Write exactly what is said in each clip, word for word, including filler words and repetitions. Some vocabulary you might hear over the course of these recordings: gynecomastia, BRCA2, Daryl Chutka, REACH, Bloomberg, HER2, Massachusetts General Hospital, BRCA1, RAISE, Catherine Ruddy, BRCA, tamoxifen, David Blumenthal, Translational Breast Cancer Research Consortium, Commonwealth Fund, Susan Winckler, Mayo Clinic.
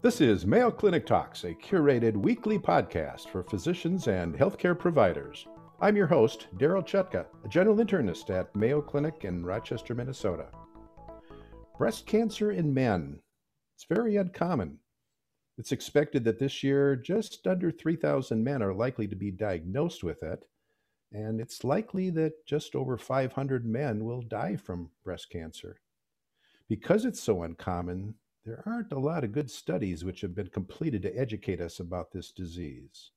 This is Mayo Clinic Talks, a curated weekly podcast for physicians and healthcare providers. I'm your host, Daryl Chutka, a general internist at Mayo Clinic in Rochester, Minnesota. Breast cancer in men. It's very uncommon. It's expected that this year, just under three thousand men are likely to be diagnosed with it, and it's likely that just over five hundred men will die from breast cancer. Because it's so uncommon, there aren't a lot of good studies which have been completed to educate us about this disease.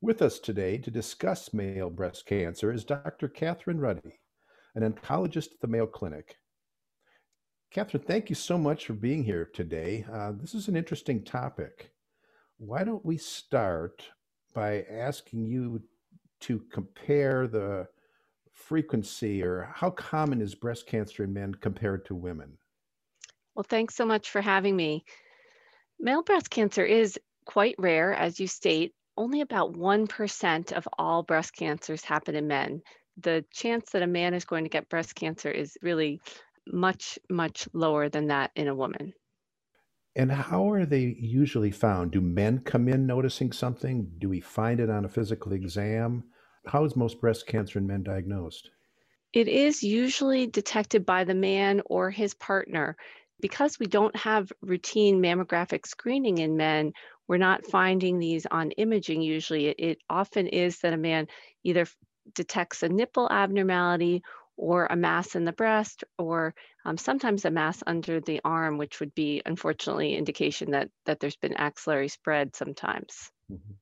With us today to discuss male breast cancer is Doctor Catherine Ruddy, an oncologist at the Mayo Clinic. Catherine, thank you so much for being here today. Uh, this is an interesting topic. Why don't we start by asking you to compare the frequency, or how common is breast cancer in men compared to women? Well, thanks so much for having me. Male breast cancer is quite rare, as you state. Only about one percent of all breast cancers happen in men. The chance that a man is going to get breast cancer is really much, much lower than that in a woman. And how are they usually found? Do men come in noticing something? Do we find it on a physical exam? How is most breast cancer in men diagnosed? It is usually detected by the man or his partner. Because we don't have routine mammographic screening in men, we're not finding these on imaging usually. It, it often is that a man either detects a nipple abnormality or a mass in the breast, or um, sometimes a mass under the arm, which would be, unfortunately, indication that that there's been axillary spread sometimes. Mm-hmm.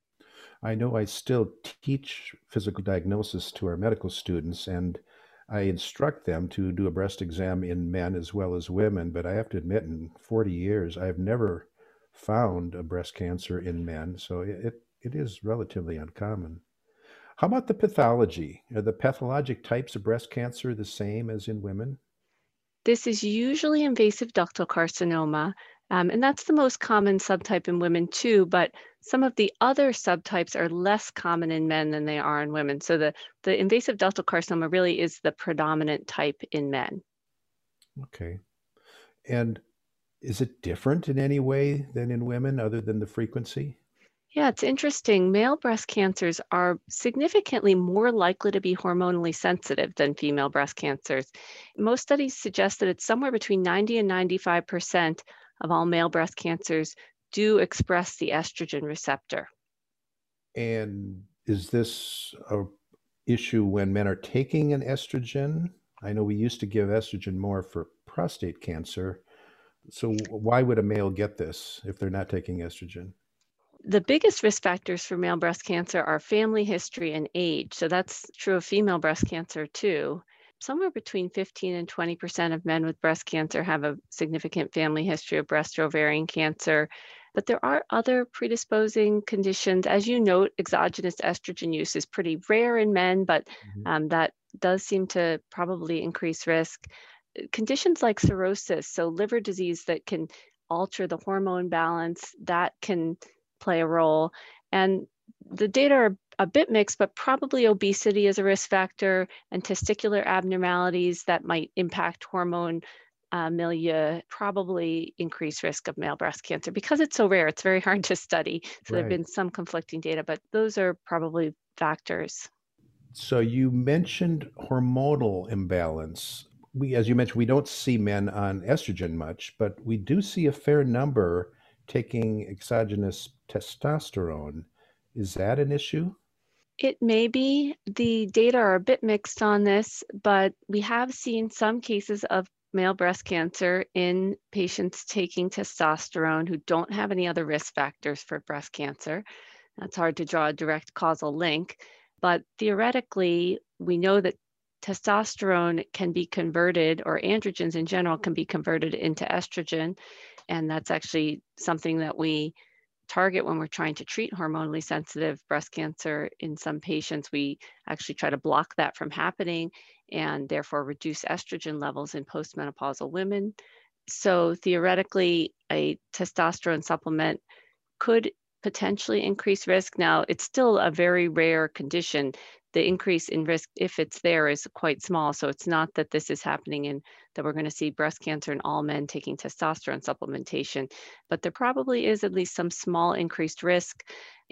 I know I still teach physical diagnosis to our medical students, and I instruct them to do a breast exam in men as well as women, but I have to admit, in forty years, I've never found a breast cancer in men, so it, it, it is relatively uncommon. How about the pathology? Are the pathologic types of breast cancer the same as in women? This is usually invasive ductal carcinoma, um, and that's the most common subtype in women too, but some of the other subtypes are less common in men than they are in women. So the, the invasive ductal carcinoma really is the predominant type in men. Okay. And is it different in any way than in women other than the frequency? Yeah, it's interesting. Male breast cancers are significantly more likely to be hormonally sensitive than female breast cancers. Most studies suggest that it's somewhere between ninety and ninety-five percent of all male breast cancers do express the estrogen receptor. And is this an issue when men are taking an estrogen? I know we used to give estrogen more for prostate cancer. So why would a male get this if they're not taking estrogen? The biggest risk factors for male breast cancer are family history and age. So that's true of female breast cancer too. Somewhere between fifteen and twenty percent of men with breast cancer have a significant family history of breast or ovarian cancer. But there are other predisposing conditions. As you note, exogenous estrogen use is pretty rare in men, but mm-hmm. um, that does seem to probably increase risk. Conditions like cirrhosis, so liver disease that can alter the hormone balance, that can play a role. And the data are a bit mixed, but probably obesity is a risk factor, and testicular abnormalities that might impact hormone uh, milieu probably increase risk of male breast cancer. Because it's so rare, it's very hard to study. So right. There have been some conflicting data, but those are probably factors. So you mentioned hormonal imbalance. We, as you mentioned, we don't see men on estrogen much, but we do see a fair number taking exogenous testosterone. Is that an issue? It may be. The data are a bit mixed on this, but we have seen some cases of male breast cancer in patients taking testosterone who don't have any other risk factors for breast cancer. That's hard to draw a direct causal link, but theoretically, we know that testosterone can be converted, or androgens in general can be converted into estrogen, and that's actually something that we target when we're trying to treat hormonally sensitive breast cancer. In some patients, we actually try to block that from happening and therefore reduce estrogen levels in postmenopausal women. So theoretically, a testosterone supplement could potentially increase risk. Now, it's still a very rare condition. the increase in risk, if it's there, is quite small. So it's not that this is happening and that we're going to see breast cancer in all men taking testosterone supplementation, but there probably is at least some small increased risk.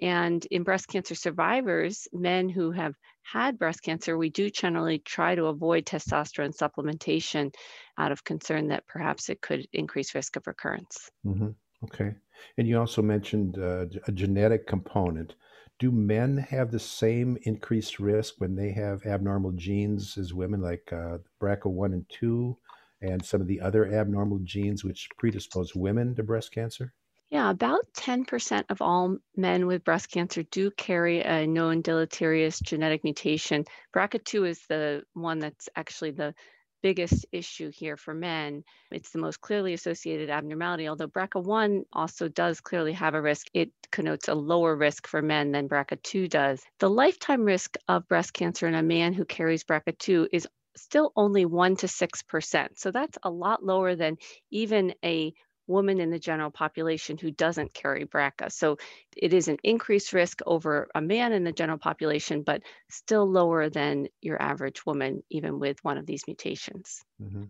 And in breast cancer survivors, men who have had breast cancer, we do generally try to avoid testosterone supplementation out of concern that perhaps it could increase risk of recurrence. Mm-hmm. Okay. And you also mentioned uh, a genetic component. Do men have the same increased risk when they have abnormal genes as women, like uh, B R C A one and two and some of the other abnormal genes which predispose women to breast cancer? Yeah, about ten percent of all men with breast cancer do carry a known deleterious genetic mutation. B R C A two is the one that's actually the biggest issue here for men. It's the most clearly associated abnormality, although B R C A one also does clearly have a risk. It connotes a lower risk for men than B R C A two does. The lifetime risk of breast cancer in a man who carries B R C A two is still only one to six percent. So that's a lot lower than even a woman in the general population who doesn't carry B R C A. So it is an increased risk over a man in the general population, but still lower than your average woman, even with one of these mutations. Mm-hmm.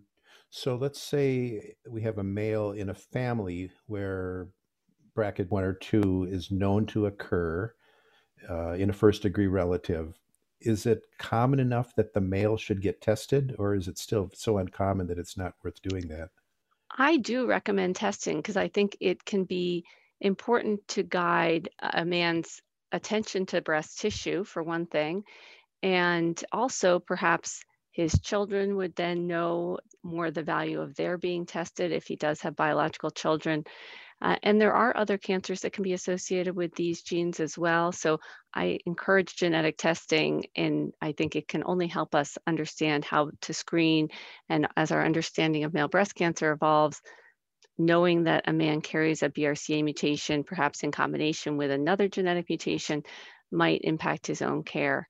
So let's say we have a male in a family where B R C A one or two is known to occur uh, in a first degree relative. Is it common enough that the male should get tested, or is it still so uncommon that it's not worth doing that? I do recommend testing because I think it can be important to guide a man's attention to breast tissue, for one thing, and also perhaps his children would then know more the value of their being tested if he does have biological children. Uh, and there are other cancers that can be associated with these genes as well. So I encourage genetic testing, and I think it can only help us understand how to screen. And as our understanding of male breast cancer evolves, knowing that a man carries a B R C A mutation, perhaps in combination with another genetic mutation, might impact his own care.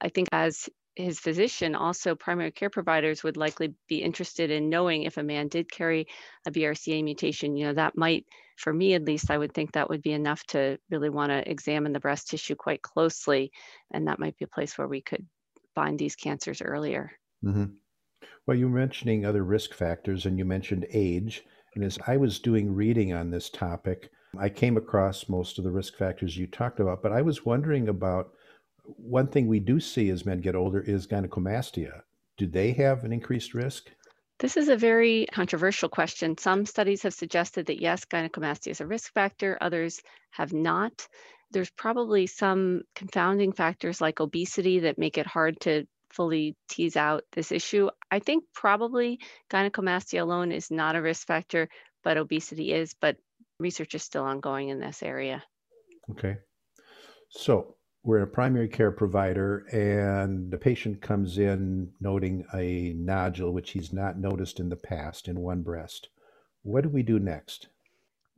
I think as his physician, also primary care providers would likely be interested in knowing if a man did carry a B R C A mutation. You know, that might, for me at least, I would think that would be enough to really want to examine the breast tissue quite closely. And that might be a place where we could find these cancers earlier. Mm-hmm. Well, you were mentioning other risk factors and you mentioned age. And as I was doing reading on this topic, I came across most of the risk factors you talked about, but I was wondering about one thing we do see as men get older is gynecomastia. Do they have an increased risk? This is a very controversial question. Some studies have suggested that yes, gynecomastia is a risk factor. Others have not. There's probably some confounding factors like obesity that make it hard to fully tease out this issue. I think probably gynecomastia alone is not a risk factor, but obesity is, but research is still ongoing in this area. Okay. So we're a primary care provider and the patient comes in noting a nodule which he's not noticed in the past in one breast. What do we do next?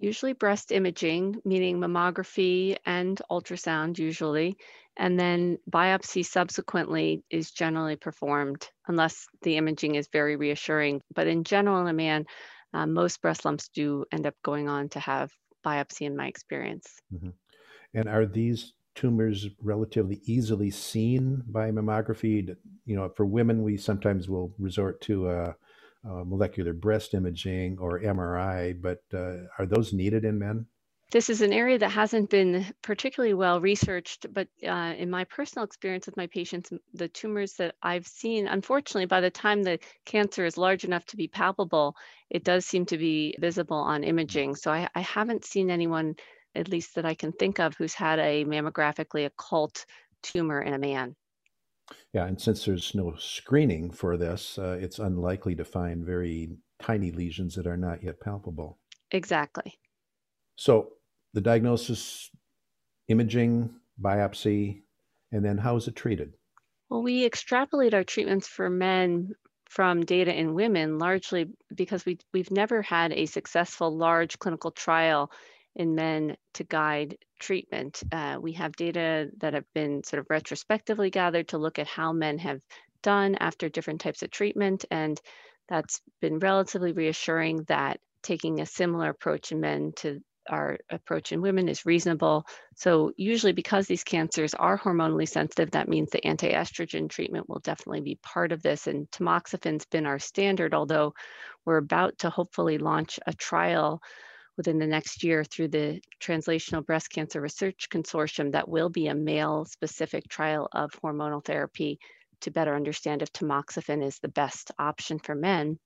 Usually breast imaging, meaning mammography and ultrasound usually, and then biopsy subsequently is generally performed unless the imaging is very reassuring. But in general, in a man, uh, most breast lumps do end up going on to have biopsy in my experience. Mm-hmm. And are these tumors relatively easily seen by mammography? You know, for women, we sometimes will resort to uh, uh, molecular breast imaging or M R I, but uh, are those needed in men? This is an area that hasn't been particularly well researched, but uh, in my personal experience with my patients, the tumors that I've seen, unfortunately, by the time the cancer is large enough to be palpable, it does seem to be visible on imaging. So I, I haven't seen anyone, at least that I can think of, who's had a mammographically occult tumor in a man. Yeah, and since there's no screening for this, uh, it's unlikely to find very tiny lesions that are not yet palpable. Exactly. So the diagnosis, imaging, biopsy, and then how is it treated? Well, we extrapolate our treatments for men from data in women, largely because we, we've never had a successful large clinical trial in men to guide treatment. Uh, we have data that have been sort of retrospectively gathered to look at how men have done after different types of treatment. And that's been relatively reassuring that taking a similar approach in men to our approach in women is reasonable. So usually because these cancers are hormonally sensitive, that means the anti-estrogen treatment will definitely be part of this. And tamoxifen 's been our standard, although we're about to hopefully launch a trial within the next year through the Translational Breast Cancer Research Consortium that will be a male-specific trial of hormonal therapy to better understand if tamoxifen is the best option for men.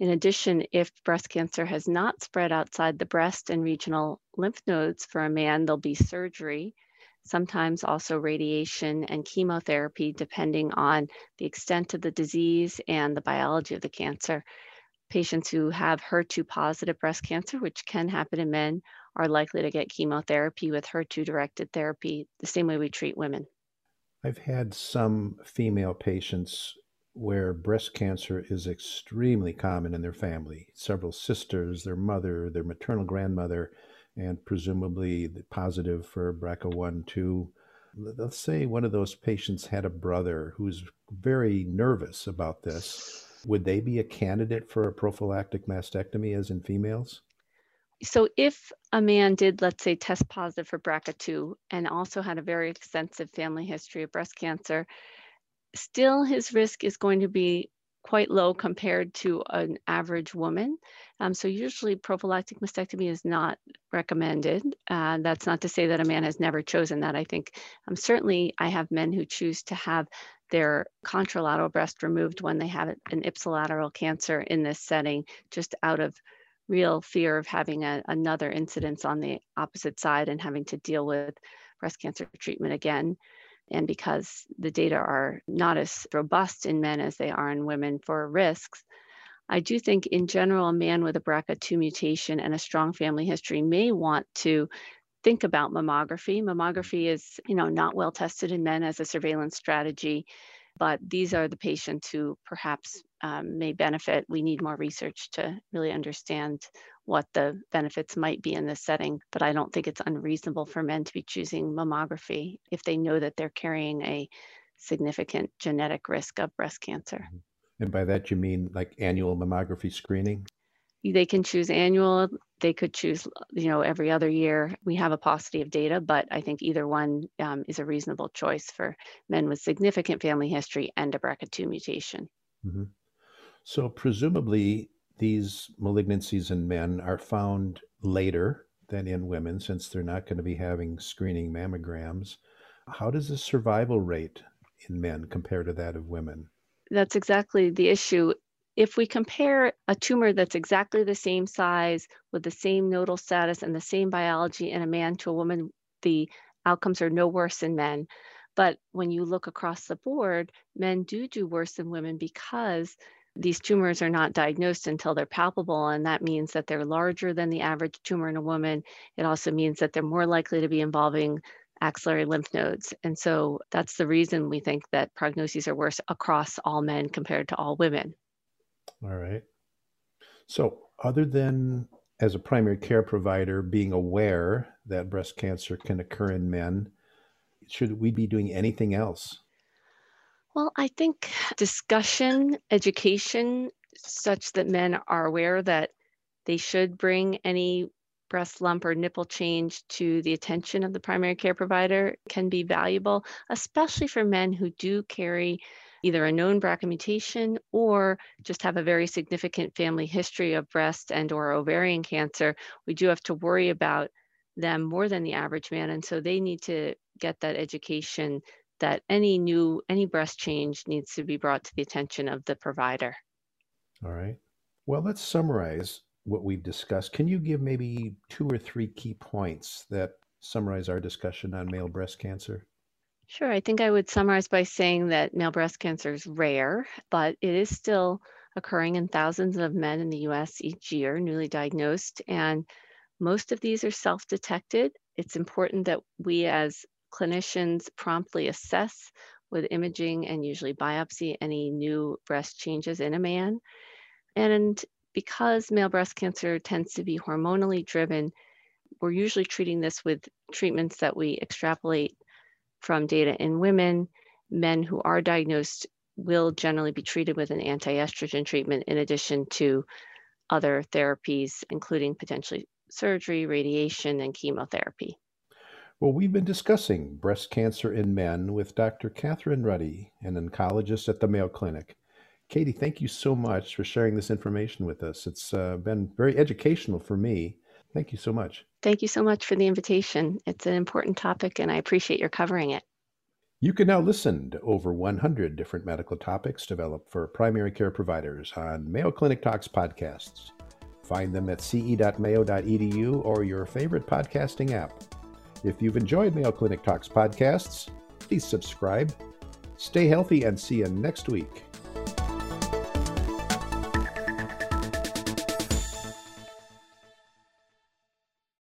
In addition, if breast cancer has not spread outside the breast and regional lymph nodes for a man, there'll be surgery, sometimes also radiation and chemotherapy, depending on the extent of the disease and the biology of the cancer. Patients who have H E R two positive breast cancer, which can happen in men, are likely to get chemotherapy with H E R two directed therapy, the same way we treat women. I've had some female patients where breast cancer is extremely common in their family. Several sisters, their mother, their maternal grandmother, and presumably positive for B R C A one, too. Let's say one of those patients had a brother who's very nervous about this. Would they be a candidate for a prophylactic mastectomy as in females? So if a man did, let's say, test positive for B R C A two and also had a very extensive family history of breast cancer, still, his risk is going to be quite low compared to an average woman. Um, so usually prophylactic mastectomy is not recommended. Uh, that's not to say that a man has never chosen that. I think um, certainly I have men who choose to have their contralateral breast removed when they have an ipsilateral cancer in this setting, just out of real fear of having a, another incidence on the opposite side and having to deal with breast cancer treatment again. And because the data are not as robust in men as they are in women for risks, I do think in general, a man with a B R C A two mutation and a strong family history may want to think about mammography. Mammography is, you know, not well tested in men as a surveillance strategy, but these are the patients who perhaps um, may benefit. We need more research to really understand what the benefits might be in this setting, but I don't think it's unreasonable for men to be choosing mammography if they know that they're carrying a significant genetic risk of breast cancer. And by that you mean like annual mammography screening? They can choose annual, they could choose, you know, every other year. We have a paucity of data, but I think either one um, is a reasonable choice for men with significant family history and a B R C A two mutation. Mm-hmm. So presumably these malignancies in men are found later than in women, since they're not going to be having screening mammograms. How does the survival rate in men compare to that of women? That's exactly the issue. If we compare a tumor that's exactly the same size with the same nodal status and the same biology in a man to a woman, the outcomes are no worse in men. But when you look across the board, men do do worse than women because these tumors are not diagnosed until they're palpable. And that means that they're larger than the average tumor in a woman. It also means that they're more likely to be involving axillary lymph nodes. And so that's the reason we think that prognoses are worse across all men compared to all women. All right. So other than as a primary care provider being aware that breast cancer can occur in men, should we be doing anything else? Well, I think discussion, education, such that men are aware that they should bring any breast lump or nipple change to the attention of the primary care provider can be valuable, especially for men who do carry either a known B R C A mutation or just have a very significant family history of breast and or ovarian cancer. We do have to worry about them more than the average man. And so they need to get that education that any new, any breast change needs to be brought to the attention of the provider. All right. Well, let's summarize what we've discussed. Can you give maybe two or three key points that summarize our discussion on male breast cancer? Sure. I think I would summarize by saying that male breast cancer is rare, but it is still occurring in thousands of men in the U S each year, newly diagnosed. And most of these are self-detected. It's important that we as clinicians promptly assess with imaging and usually biopsy any new breast changes in a man. And because male breast cancer tends to be hormonally driven, we're usually treating this with treatments that we extrapolate from data in women. Men who are diagnosed will generally be treated with an anti-estrogen treatment in addition to other therapies, including potentially surgery, radiation, and chemotherapy. Well, we've been discussing breast cancer in men with Doctor Catherine Ruddy, an oncologist at the Mayo Clinic. Katie, thank you so much for sharing this information with us. It's uh, been very educational for me. Thank you so much. Thank you so much for the invitation. It's an important topic, and I appreciate your covering it. You can now listen to over one hundred different medical topics developed for primary care providers on Mayo Clinic Talks podcasts. Find them at c e dot mayo dot e d u or your favorite podcasting app. If you've enjoyed Mayo Clinic Talks podcasts, please subscribe. Stay healthy and see you next week.